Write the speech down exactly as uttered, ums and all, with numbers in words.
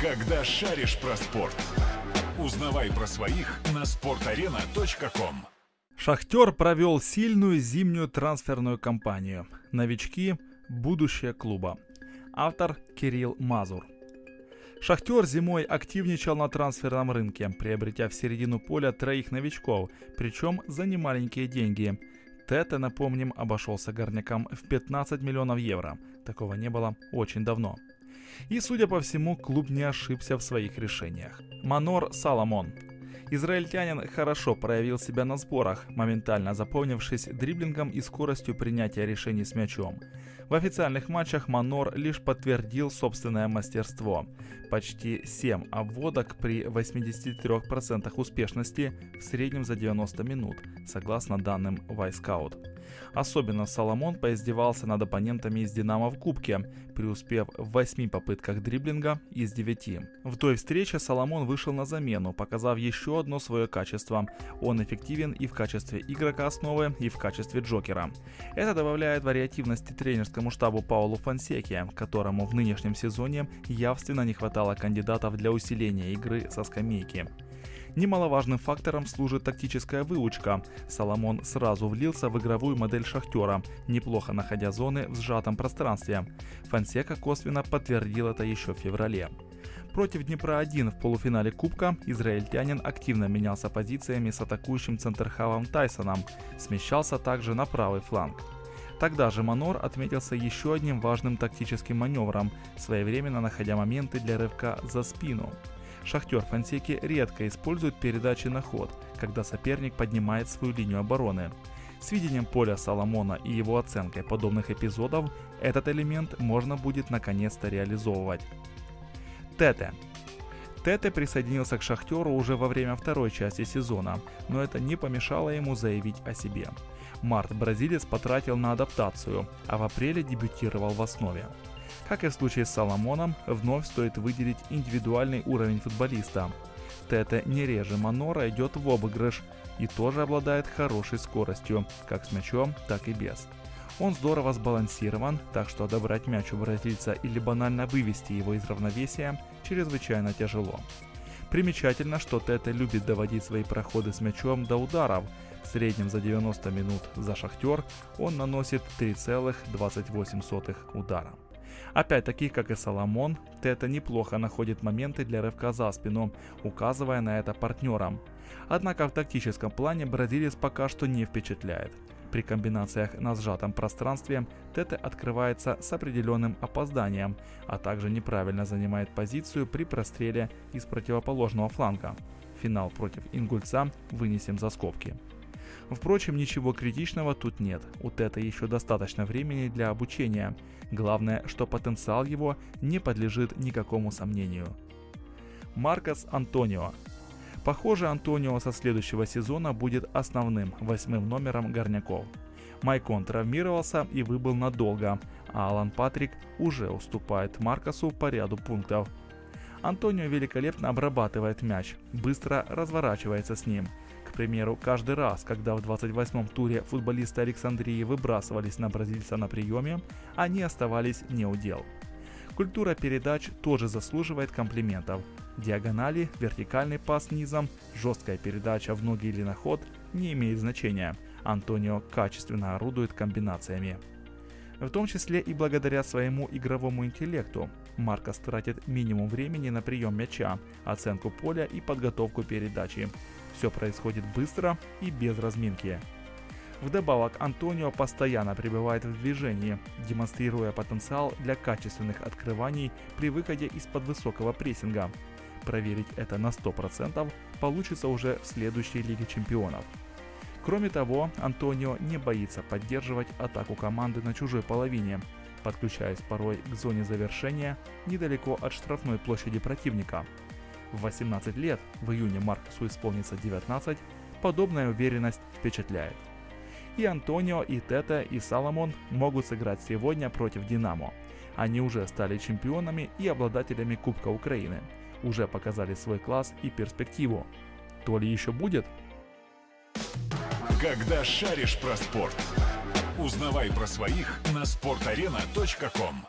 Когда шаришь про спорт, узнавай про своих на спорт арена точка ком. Шахтер провел сильную зимнюю трансферную кампанию. Новички – будущее клуба. Автор Кирилл Мазур. Шахтер зимой активничал на трансферном рынке, приобретя в середину поля троих новичков, причем за немаленькие деньги. Тете, напомним, обошелся горнякам в пятнадцать миллионов евро. Такого не было очень давно. И, судя по всему, клуб не ошибся в своих решениях. Манор Соломон. Израильтянин хорошо проявил себя на сборах, моментально запомнившись дриблингом и скоростью принятия решений с мячом. В официальных матчах Манор лишь подтвердил собственное мастерство. Почти семь обводок при восемьдесят три процента успешности в среднем за девяносто минут, согласно данным Вайскаут. Особенно Соломон поиздевался над оппонентами из «Динамо» в кубке, преуспев в восьми попытках дриблинга из девяти. В той встрече Соломон вышел на замену, показав еще одно свое качество. Он эффективен и в качестве игрока основы, и в качестве джокера. Это добавляет вариативности тренерскому штабу Паулу Фонсеке, которому в нынешнем сезоне явственно не хватало кандидатов для усиления игры со скамейки. Немаловажным фактором служит тактическая выучка. Соломон сразу влился в игровую модель «Шахтера», неплохо находя зоны в сжатом пространстве. Фонсека косвенно подтвердил это еще в феврале. Против Днепра-один в полуфинале Кубка израильтянин активно менялся позициями с атакующим центрхавом Тайсоном, смещался также на правый фланг. Тогда же Манор отметился еще одним важным тактическим маневром, своевременно находя моменты для рывка за спину. Шахтер Фонсеки редко использует передачи на ход, когда соперник поднимает свою линию обороны. С видением поля Соломона и его оценкой подобных эпизодов этот элемент можно будет наконец-то реализовывать. Тете. Тете присоединился к Шахтеру уже во время второй части сезона, но это не помешало ему заявить о себе. Март бразилец потратил на адаптацию, а в апреле дебютировал в основе. Как и в случае с Соломоном, вновь стоит выделить индивидуальный уровень футболиста. Тете не реже Манора идет в обыгрыш и тоже обладает хорошей скоростью, как с мячом, так и без. Он здорово сбалансирован, так что отобрать мяч у бразильца или банально вывести его из равновесия чрезвычайно тяжело. Примечательно, что Тете любит доводить свои проходы с мячом до ударов. В среднем за девяносто минут за «Шахтер» он наносит три целых двадцать восемь сотых удара. Опять-таки, как и Соломон, Тете неплохо находит моменты для рывка за спину, указывая на это партнерам. Однако в тактическом плане бразилец пока что не впечатляет. При комбинациях на сжатом пространстве Тете открывается с определенным опозданием, а также неправильно занимает позицию при простреле из противоположного фланга. Финал против Ингульца вынесем за скобки. Впрочем, ничего критичного тут нет, у Тета еще достаточно времени для обучения. Главное, что потенциал его не подлежит никакому сомнению. Маркос Антонио. Похоже, Антонио со следующего сезона будет основным восьмым номером горняков. Майкон травмировался и выбыл надолго, а Алан Патрик уже уступает Маркосу по ряду пунктов. Антонио великолепно обрабатывает мяч, быстро разворачивается с ним. К примеру, каждый раз, когда в двадцать восьмом туре футболисты Александрии выбрасывались на бразильца на приеме, они оставались не у дел. Культура передач тоже заслуживает комплиментов. Диагонали, вертикальный пас низом, жесткая передача в ноги или на ход не имеет значения. Антонио качественно орудует комбинациями. В том числе и благодаря своему игровому интеллекту. Маркос тратит минимум времени на прием мяча, оценку поля и подготовку передачи. Все происходит быстро и без разминки. Вдобавок, Антонио постоянно пребывает в движении, демонстрируя потенциал для качественных открываний при выходе из-под высокого прессинга. Проверить это на сто процентов получится уже в следующей Лиге чемпионов. Кроме того, Антонио не боится поддерживать атаку команды на чужой половине, подключаясь порой к зоне завершения недалеко от штрафной площади противника. В восемнадцать лет, в июне Маркосу исполнится девятнадцать, подобная уверенность впечатляет. И Антонио, и Тете, и Соломон могут сыграть сегодня против «Динамо». Они уже стали чемпионами и обладателями Кубка Украины. Уже показали свой класс и перспективу. То ли еще будет? Когда шаришь про спорт, узнавай про своих на спорт арена точка ком.